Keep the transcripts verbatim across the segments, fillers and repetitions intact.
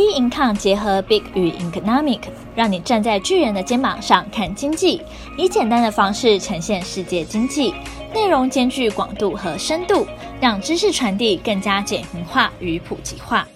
B-Income 结合 Big 与 Economic， 让你站在巨人的肩膀上看经济，以简单的方式呈现世界经济，内容兼具广度和深度，让知识传递更加简明化与普及化。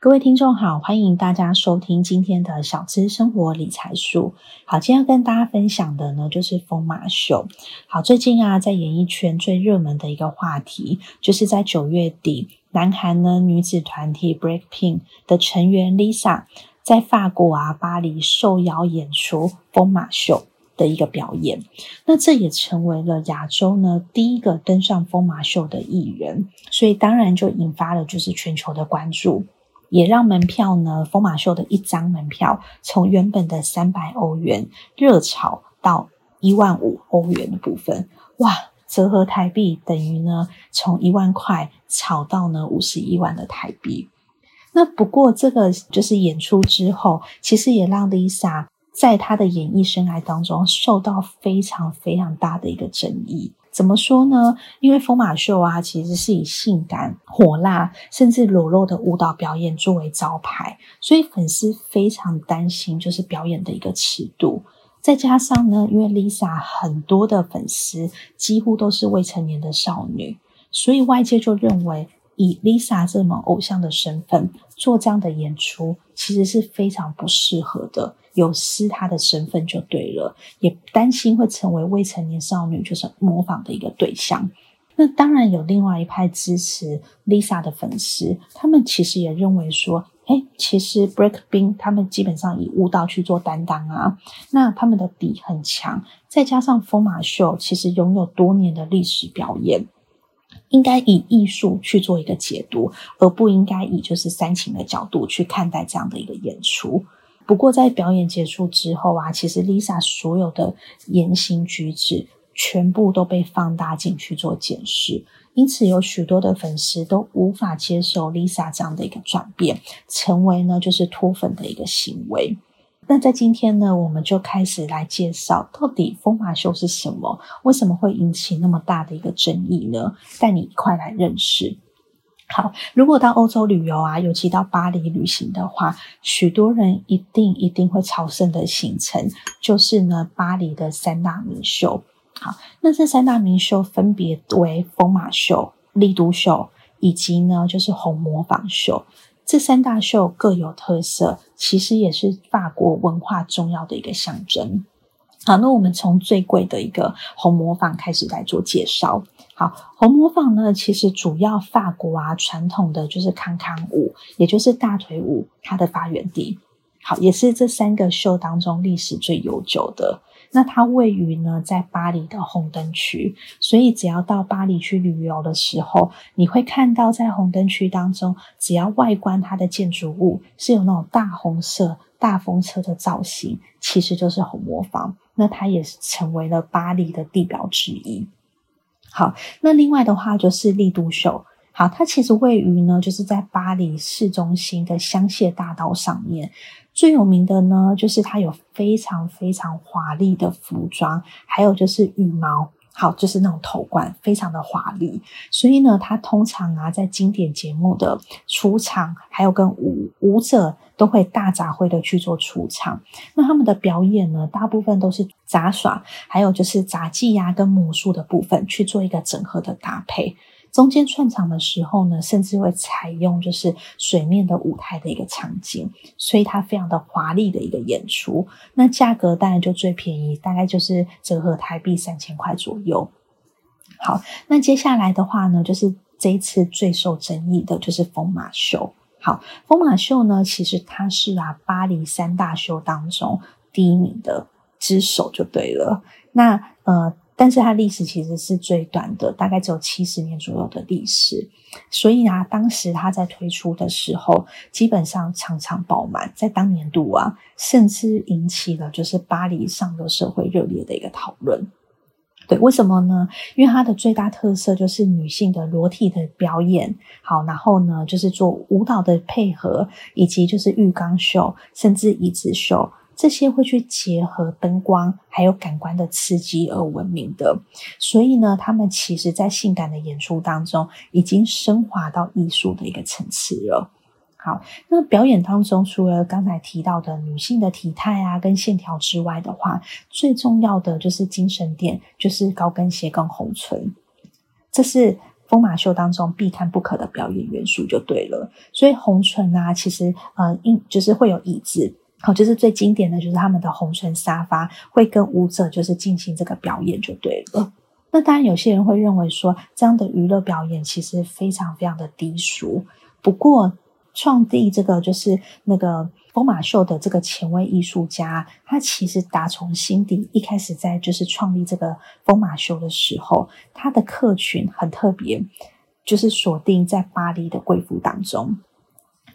各位听众好，欢迎大家收听今天的小资生活理财树。好，今天要跟大家分享的呢，就是疯马秀。好，最近啊，在演艺圈最热门的一个话题，就是在九月底，南韩呢女子团体 BLACKPINK 的成员 Lisa 在法国啊巴黎受邀演出疯马秀的一个表演，那这也成为了亚洲呢第一个登上疯马秀的艺人，所以当然就引发了就是全球的关注，也让门票呢疯马秀的一张门票从原本的三百欧元热炒到一万五欧元的部分，哇，折合台币等于呢从一万块炒到呢五十一万的台币。那不过这个就是演出之后，其实也让 Lisa 在她的演艺生涯当中受到非常非常大的一个争议。怎么说呢？因为疯马秀啊其实是以性感、火辣甚至裸露的舞蹈表演作为招牌，所以粉丝非常担心就是表演的一个尺度。再加上呢，因为 Lisa 很多的粉丝几乎都是未成年的少女，所以外界就认为以 Lisa 这么偶像的身份做这样的演出其实是非常不适合的，有失她的身份就对了，也担心会成为未成年少女就是模仿的一个对象。那当然有另外一派支持 Lisa 的粉丝，他们其实也认为说诶，其实 BLACKPINK 他们基本上以舞蹈去做担当啊，那他们的底很强，再加上疯马秀其实拥有多年的历史表演，应该以艺术去做一个解读，而不应该以就是煽情的角度去看待这样的一个演出。不过在表演结束之后啊，其实 Lisa 所有的言行举止全部都被放大镜去做检视，因此有许多的粉丝都无法接受 Lisa 这样的一个转变，成为呢就是脱粉的一个行为。那在今天呢，我们就开始来介绍到底疯马秀是什么，为什么会引起那么大的一个争议呢？带你一块来认识。好，如果到欧洲旅游啊，尤其到巴黎旅行的话，许多人一定一定会朝圣的行程就是呢巴黎的三大名秀。好，那这三大名秀分别为疯马秀、丽都秀以及呢就是红磨坊秀，这三大秀各有特色，其实也是法国文化重要的一个象征。好，那我们从最贵的一个红磨坊开始来做介绍。好，红磨坊呢其实主要法国啊传统的就是康康舞，也就是大腿舞，它的发源地。好，也是这三个秀当中历史最悠久的。那它位于呢在巴黎的红灯区，所以只要到巴黎去旅游的时候，你会看到在红灯区当中，只要外观它的建筑物是有那种大红色大风车的造型，其实就是红磨坊，那它也成为了巴黎的地标之一。好，那另外的话就是丽都秀。好，它其实位于呢就是在巴黎市中心的香榭大道上面，最有名的呢就是它有非常非常华丽的服装，还有就是羽毛，好，就是那种头冠非常的华丽，所以呢它通常啊在经典节目的出场，还有跟舞舞者都会大杂烩的去做出场。那他们的表演呢大部分都是杂耍，还有就是杂技啊跟魔术的部分去做一个整合的搭配，中间串场的时候呢甚至会采用就是水面的舞台的一个场景，所以它非常的华丽的一个演出。那价格当然就最便宜，大概就是折合台币三千块左右。好，那接下来的话呢就是这一次最受争议的就是疯马秀。好，疯马秀呢其实它是啊巴黎三大秀当中第一名的之首就对了。那呃但是它历史其实是最短的，大概只有七十年左右的历史，所以啊当时它在推出的时候基本上常常爆满，在当年度啊甚至引起了就是巴黎上流社会热烈的一个讨论。对，为什么呢？因为它的最大特色就是女性的裸体的表演，好，然后呢就是做舞蹈的配合，以及就是浴缸秀甚至椅子秀，这些会去结合灯光还有感官的刺激而闻名的，所以呢他们其实在性感的演出当中已经升华到艺术的一个层次了。好，那表演当中，除了刚才提到的女性的体态啊跟线条之外的话，最重要的就是精神点，就是高跟鞋跟红唇，这是疯马秀当中必看不可的表演元素就对了。所以红唇啊，其实呃，就是会有椅子。好，就是最经典的就是他们的红唇沙发会跟舞者就是进行这个表演就对了。那当然有些人会认为说这样的娱乐表演其实非常非常的低俗，不过创立这个就是那个疯马秀的这个前卫艺术家，他其实打从心底一开始在就是创立这个疯马秀的时候，他的客群很特别，就是锁定在巴黎的贵妇当中。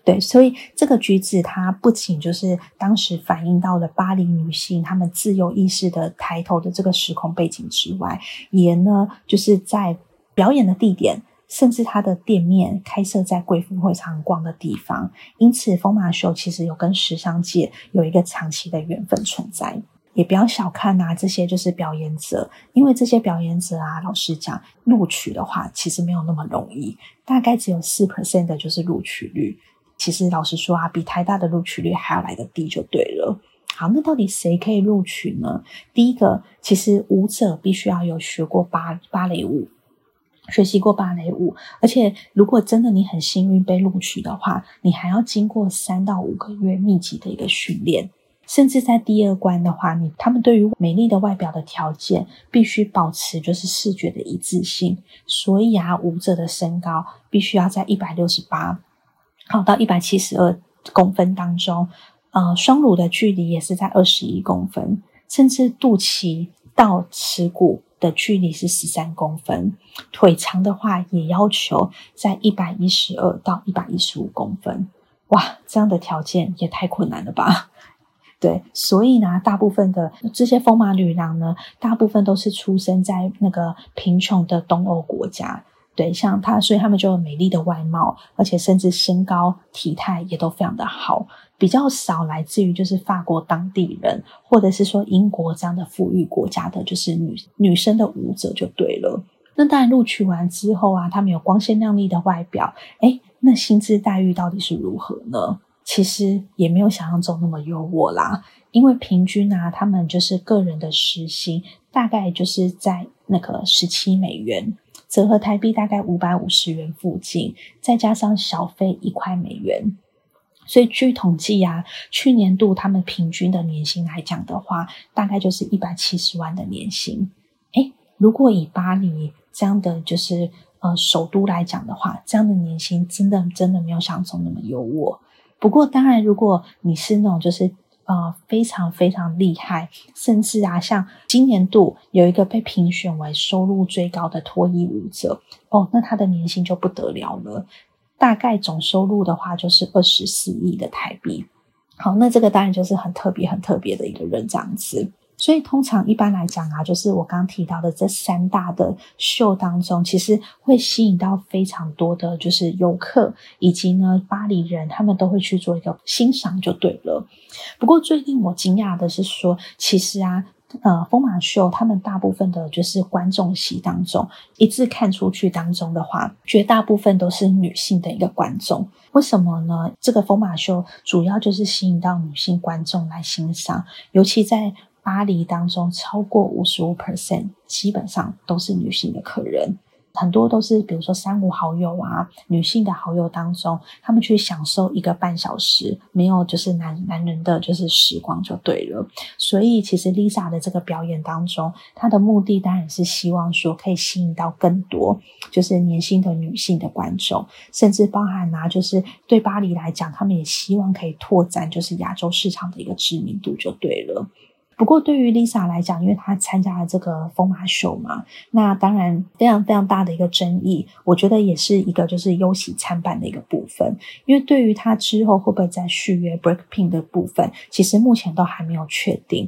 对，所以这个举止它不仅就是当时反映到了巴黎女性她们自由意识的抬头的这个时空背景之外，也呢就是在表演的地点甚至它的店面开设在贵妇会常逛的地方，因此疯马秀其实有跟时尚界有一个长期的缘分存在。也不要小看啊这些就是表演者，因为这些表演者啊老实讲录取的话其实没有那么容易，大概只有 百分之四 的就是录取率，其实老实说啊，比台大的录取率还要来得低就对了。好，那到底谁可以录取呢？第一个，其实舞者必须要有学过芭芭蕾舞，学习过芭蕾舞，而且如果真的你很幸运被录取的话，你还要经过三到五个月密集的一个训练，甚至在第二关的话，你他们对于美丽的外表的条件必须保持就是视觉的一致性，所以啊，舞者的身高必须要在一百六十八。好，到一百七十二公分当中，呃，双乳的距离也是在二十一公分，甚至肚脐到耻骨的距离是十三公分，腿长的话也要求在一百一十二到一百一十五公分。哇，这样的条件也太困难了吧？对，所以呢，大部分的这些疯马女郎呢，大部分都是出生在那个贫穷的东欧国家。对，像他，所以他们就有美丽的外貌，而且甚至身高体态也都非常的好，比较少来自于就是法国当地人或者是说英国这样的富裕国家的就是女女生的舞者就对了。那当然录取完之后啊，他们有光鲜亮丽的外表，诶，那薪资待遇到底是如何呢？其实也没有想象中那么优渥啦，因为平均啊，他们就是个人的时薪大概就是在那个十七美元，折合台币大概五百五十元附近，再加上小费一块美元。所以据统计啊，去年度他们平均的年薪来讲的话，大概就是一百七十万的年薪。诶，如果以巴黎这样的就是呃首都来讲的话，这样的年薪真的真的没有想中那么优渥。不过当然如果你是那种就是呃，非常非常厉害，甚至啊，像今年度有一个被评选为收入最高的脱衣舞者哦，那他的年薪就不得了了，大概总收入的话就是二十四亿的台币。好，那这个当然就是很特别、很特别的一个人这样子。所以通常一般来讲啊，就是我刚提到的这三大的秀当中，其实会吸引到非常多的就是游客，以及呢巴黎人，他们都会去做一个欣赏就对了。不过最令我惊讶的是说，其实啊呃，疯马秀他们大部分的就是观众席当中，一致看出去当中的话，绝大部分都是女性的一个观众。为什么呢？这个疯马秀主要就是吸引到女性观众来欣赏，尤其在巴黎当中超过 百分之五十五 基本上都是女性的客人，很多都是比如说三五好友啊，女性的好友当中，他们去享受一个半小时没有就是男男人的就是时光就对了。所以其实 Lisa 的这个表演当中，她的目的当然是希望说可以吸引到更多就是年轻的女性的观众，甚至包含啊就是对巴黎来讲，他们也希望可以拓展就是亚洲市场的一个知名度就对了。不过对于 Lisa 来讲，因为她参加了这个疯马秀嘛，那当然非常非常大的一个争议，我觉得也是一个就是忧喜参半的一个部分。因为对于她之后会不会再续约 BLACKPINK 的部分，其实目前都还没有确定。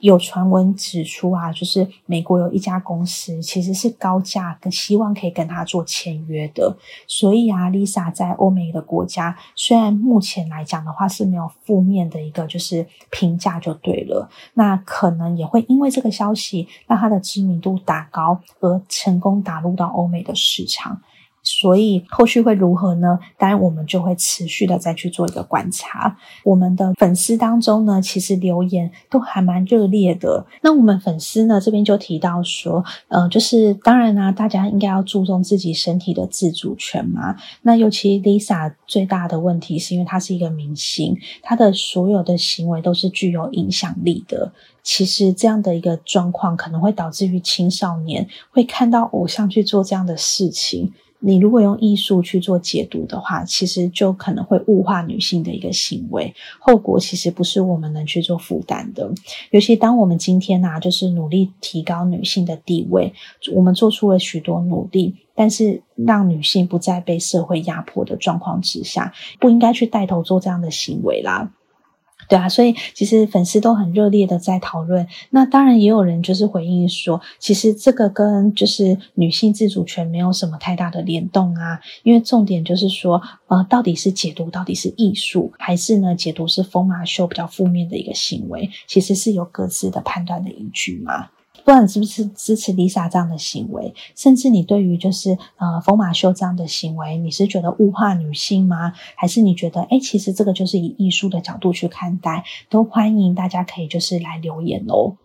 有传闻指出啊，就是美国有一家公司其实是高价跟希望可以跟他做签约的，所以啊 Lisa 在欧美的国家虽然目前来讲的话是没有负面的一个就是评价就对了，那可能也会因为这个消息让他的知名度打高而成功打入到欧美的市场。所以后续会如何呢？当然我们就会持续的再去做一个观察。我们的粉丝当中呢，其实留言都还蛮热烈的。那我们粉丝呢这边就提到说，呃，就是当然啊，大家应该要注重自己身体的自主权嘛。那尤其 Lisa 最大的问题是因为她是一个明星，她的所有的行为都是具有影响力的。其实这样的一个状况可能会导致于青少年会看到偶像去做这样的事情，你如果用艺术去做解读的话，其实就可能会物化女性的一个行为，后果其实不是我们能去做负担的。尤其当我们今天啊，就是努力提高女性的地位，我们做出了许多努力，但是让女性不再被社会压迫的状况之下，不应该去带头做这样的行为啦。对啊，所以其实粉丝都很热烈的在讨论。那当然也有人就是回应说，其实这个跟就是女性自主权没有什么太大的联动啊，因为重点就是说，呃，到底是解读，到底是艺术，还是呢解读是疯马秀比较负面的一个行为，其实是有各自的判断的依据嘛。不管是不是支持 Lisa 这样的行为，甚至你对于就是呃疯马秀这样的行为，你是觉得物化女性吗？还是你觉得诶其实这个就是以艺术的角度去看待，都欢迎大家可以就是来留言哦。